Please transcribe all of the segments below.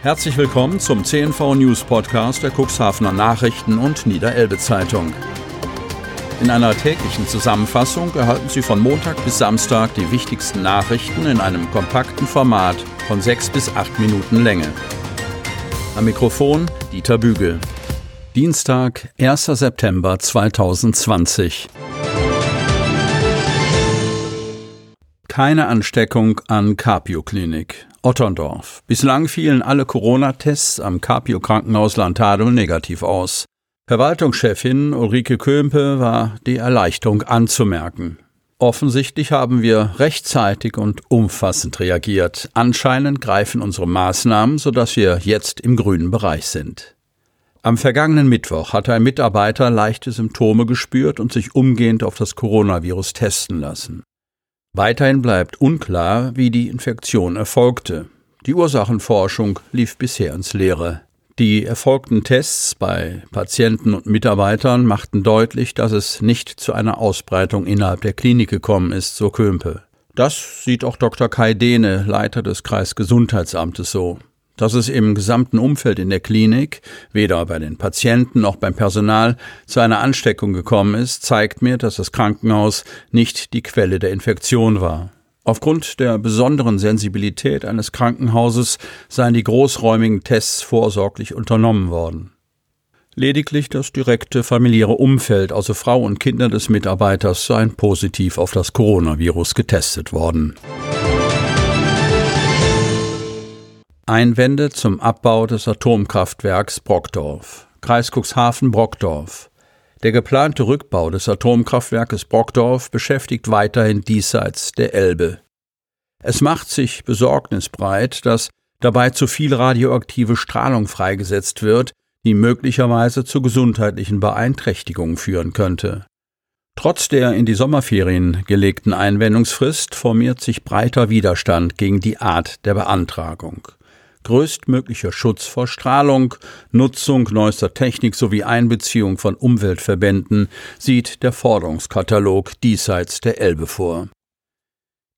Herzlich willkommen zum CNV-News-Podcast der Cuxhavener Nachrichten und Niederelbe Zeitung. In einer täglichen Zusammenfassung erhalten Sie von Montag bis Samstag die wichtigsten Nachrichten in einem kompakten Format von 6 bis 8 Minuten Länge. Am Mikrofon Dieter Bügel. Dienstag, 1. September 2020. Keine Ansteckung an Carpio Klinik. Otterndorf. Bislang fielen alle Corona-Tests am Capio-Krankenhaus Land Hadeln negativ aus. Verwaltungschefin Ulrike Kömpe war die Erleichterung anzumerken. Offensichtlich haben wir rechtzeitig und umfassend reagiert. Anscheinend greifen unsere Maßnahmen, sodass wir jetzt im grünen Bereich sind. Am vergangenen Mittwoch hatte ein Mitarbeiter leichte Symptome gespürt und sich umgehend auf das Coronavirus testen lassen. Weiterhin bleibt unklar, wie die Infektion erfolgte. Die Ursachenforschung lief bisher ins Leere. Die erfolgten Tests bei Patienten und Mitarbeitern machten deutlich, dass es nicht zu einer Ausbreitung innerhalb der Klinik gekommen ist, so Kömpe. Das sieht auch Dr. Kai Dehne, Leiter des Kreisgesundheitsamtes, so. Dass es im gesamten Umfeld in der Klinik, weder bei den Patienten noch beim Personal, zu einer Ansteckung gekommen ist, zeigt mir, dass das Krankenhaus nicht die Quelle der Infektion war. Aufgrund der besonderen Sensibilität eines Krankenhauses seien die großräumigen Tests vorsorglich unternommen worden. Lediglich das direkte familiäre Umfeld, also Frau und Kinder des Mitarbeiters, seien positiv auf das Coronavirus getestet worden. Einwände zum Abbau des Atomkraftwerks Brokdorf. Kreis Cuxhaven-Brokdorf. Der geplante Rückbau des Atomkraftwerkes Brokdorf beschäftigt weiterhin diesseits der Elbe. Es macht sich Besorgnis breit, dass dabei zu viel radioaktive Strahlung freigesetzt wird, die möglicherweise zu gesundheitlichen Beeinträchtigungen führen könnte. Trotz der in die Sommerferien gelegten Einwendungsfrist formiert sich breiter Widerstand gegen die Art der Beantragung. Größtmöglicher Schutz vor Strahlung, Nutzung neuester Technik sowie Einbeziehung von Umweltverbänden sieht der Forderungskatalog diesseits der Elbe vor.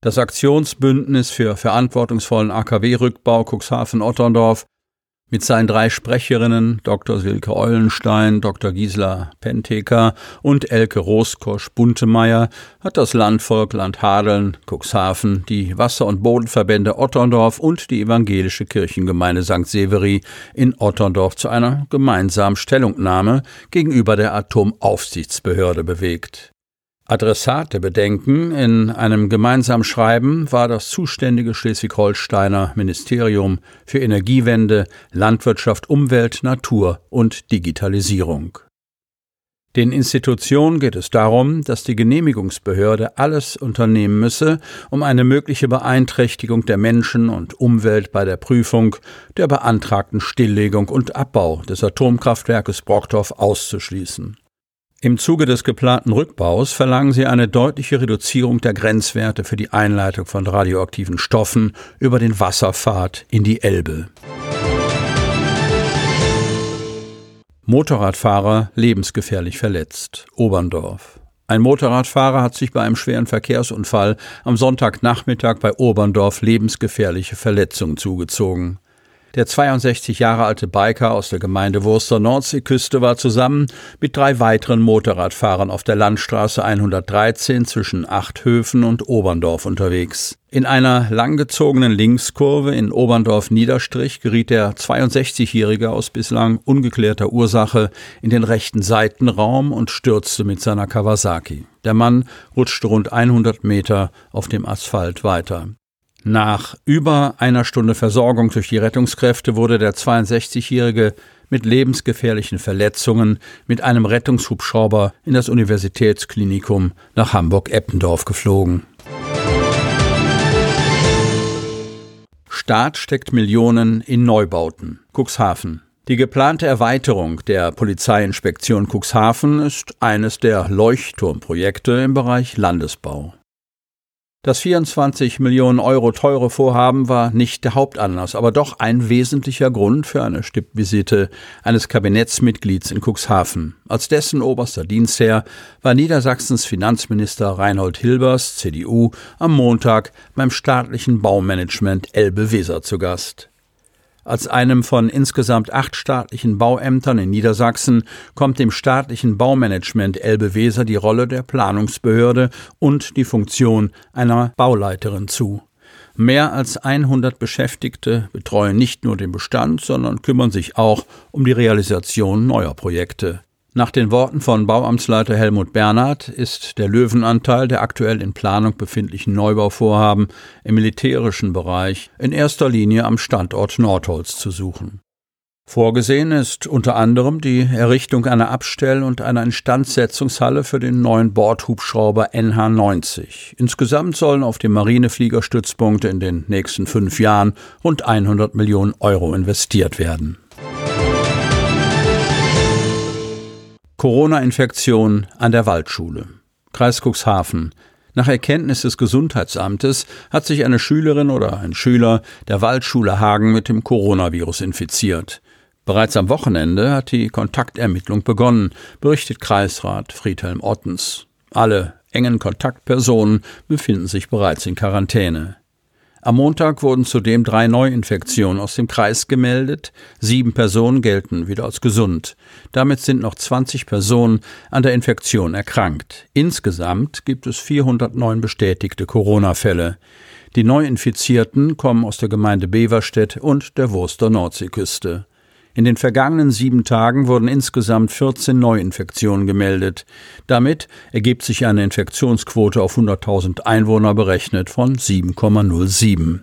Das Aktionsbündnis für verantwortungsvollen AKW-Rückbau Cuxhaven-Otterndorf mit seinen 3 Sprecherinnen, Dr. Silke Eulenstein, Dr. Gisela Penteker und Elke Roskosch-Buntemeier, hat das Landvolk, Land Hadeln, Cuxhaven, die Wasser- und Bodenverbände Otterndorf und die evangelische Kirchengemeinde St. Severi in Otterndorf zu einer gemeinsamen Stellungnahme gegenüber der Atomaufsichtsbehörde bewegt. Adressat der Bedenken in einem gemeinsamen Schreiben war das zuständige Schleswig-Holsteiner Ministerium für Energiewende, Landwirtschaft, Umwelt, Natur und Digitalisierung. Den Institutionen geht es darum, dass die Genehmigungsbehörde alles unternehmen müsse, um eine mögliche Beeinträchtigung der Menschen und Umwelt bei der Prüfung der beantragten Stilllegung und Abbau des Atomkraftwerkes Brokdorf auszuschließen. Im Zuge des geplanten Rückbaus verlangen sie eine deutliche Reduzierung der Grenzwerte für die Einleitung von radioaktiven Stoffen über den Wasserpfad in die Elbe. Motorradfahrer lebensgefährlich verletzt. Oberndorf. Ein Motorradfahrer hat sich bei einem schweren Verkehrsunfall am Sonntagnachmittag bei Oberndorf lebensgefährliche Verletzungen zugezogen. Der 62 Jahre alte Biker aus der Gemeinde Wurster Nordseeküste war zusammen mit 3 weiteren Motorradfahrern auf der Landstraße 113 zwischen 8 Höfen und Oberndorf unterwegs. In einer langgezogenen Linkskurve in Oberndorf-Niederstrich geriet der 62-Jährige aus bislang ungeklärter Ursache in den rechten Seitenraum und stürzte mit seiner Kawasaki. Der Mann rutschte rund 100 Meter auf dem Asphalt weiter. Nach über einer Stunde Versorgung durch die Rettungskräfte wurde der 62-Jährige mit lebensgefährlichen Verletzungen mit einem Rettungshubschrauber in das Universitätsklinikum nach Hamburg-Eppendorf geflogen. Staat steckt Millionen in Neubauten. Cuxhaven. Die geplante Erweiterung der Polizeiinspektion Cuxhaven ist eines der Leuchtturmprojekte im Bereich Landesbau. Das 24 Millionen Euro teure Vorhaben war nicht der Hauptanlass, aber doch ein wesentlicher Grund für eine Stippvisite eines Kabinettsmitglieds in Cuxhaven. Als dessen oberster Dienstherr war Niedersachsens Finanzminister Reinhold Hilbers, CDU, am Montag beim staatlichen Baumanagement Elbe Weser zu Gast. Als einem von insgesamt 8 staatlichen Bauämtern in Niedersachsen kommt dem staatlichen Baumanagement Elbe Weser die Rolle der Planungsbehörde und die Funktion einer Bauleiterin zu. Mehr als 100 Beschäftigte betreuen nicht nur den Bestand, sondern kümmern sich auch um die Realisation neuer Projekte. Nach den Worten von Bauamtsleiter Helmut Bernhardt ist der Löwenanteil der aktuell in Planung befindlichen Neubauvorhaben im militärischen Bereich in erster Linie am Standort Nordholz zu suchen. Vorgesehen ist unter anderem die Errichtung einer Abstell- und einer Instandsetzungshalle für den neuen Bordhubschrauber NH90. Insgesamt sollen auf dem Marinefliegerstützpunkt in den nächsten 5 Jahren rund 100 Millionen Euro investiert werden. Corona-Infektion an der Waldschule. Kreis Cuxhaven. Nach Erkenntnis des Gesundheitsamtes hat sich eine Schülerin oder ein Schüler der Waldschule Hagen mit dem Coronavirus infiziert. Bereits am Wochenende hat die Kontaktermittlung begonnen, berichtet Kreisrat Friedhelm Ottens. Alle engen Kontaktpersonen befinden sich bereits in Quarantäne. Am Montag wurden zudem 3 Neuinfektionen aus dem Kreis gemeldet, 7 Personen gelten wieder als gesund. Damit sind noch 20 Personen an der Infektion erkrankt. Insgesamt gibt es 409 bestätigte Corona-Fälle. Die Neuinfizierten kommen aus der Gemeinde Beverstedt und der Wurster Nordseeküste. In den vergangenen 7 Tagen wurden insgesamt 14 Neuinfektionen gemeldet. Damit ergibt sich eine Infektionsquote auf 100.000 Einwohner berechnet von 7,07.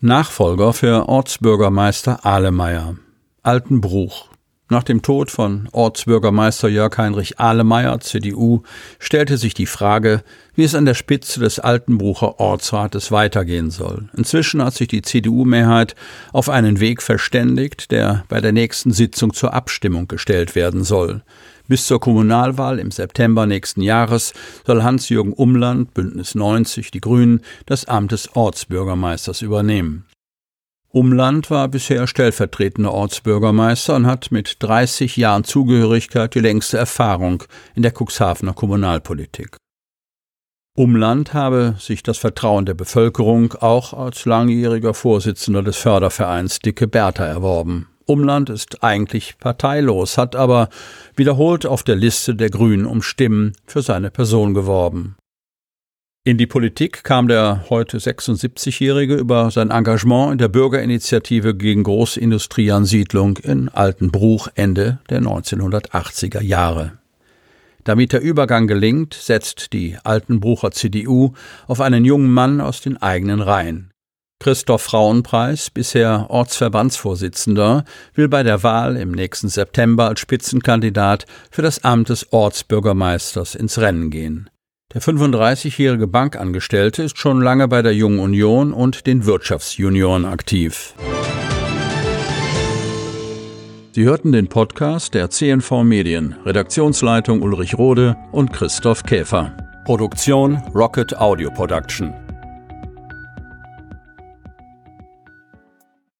Nachfolger für Ortsbürgermeister Ahlemeyer. Altenbruch. Nach dem Tod von Ortsbürgermeister Jörg Heinrich Ahlemeyer, CDU, stellte sich die Frage, wie es an der Spitze des Altenbrucher Ortsrates weitergehen soll. Inzwischen hat sich die CDU-Mehrheit auf einen Weg verständigt, der bei der nächsten Sitzung zur Abstimmung gestellt werden soll. Bis zur Kommunalwahl im September nächsten Jahres soll Hans-Jürgen Umland, Bündnis 90, die Grünen, das Amt des Ortsbürgermeisters übernehmen. Umland war bisher stellvertretender Ortsbürgermeister und hat mit 30 Jahren Zugehörigkeit die längste Erfahrung in der Cuxhavener Kommunalpolitik. Umland habe sich das Vertrauen der Bevölkerung auch als langjähriger Vorsitzender des Fördervereins Dicke Bertha erworben. Umland ist eigentlich parteilos, hat aber wiederholt auf der Liste der Grünen um Stimmen für seine Person geworben. In die Politik kam der heute 76-Jährige über sein Engagement in der Bürgerinitiative gegen Großindustrieansiedlung in Altenbruch Ende der 1980er Jahre. Damit der Übergang gelingt, setzt die Altenbrucher CDU auf einen jungen Mann aus den eigenen Reihen. Christoph Frauenpreis, bisher Ortsverbandsvorsitzender, will bei der Wahl im nächsten September als Spitzenkandidat für das Amt des Ortsbürgermeisters ins Rennen gehen. Der 35-jährige Bankangestellte ist schon lange bei der Jungen Union und den Wirtschaftsjunioren aktiv. Sie hörten den Podcast der CNV Medien, Redaktionsleitung Ulrich Rode und Christoph Käfer. Produktion Rocket Audio Production.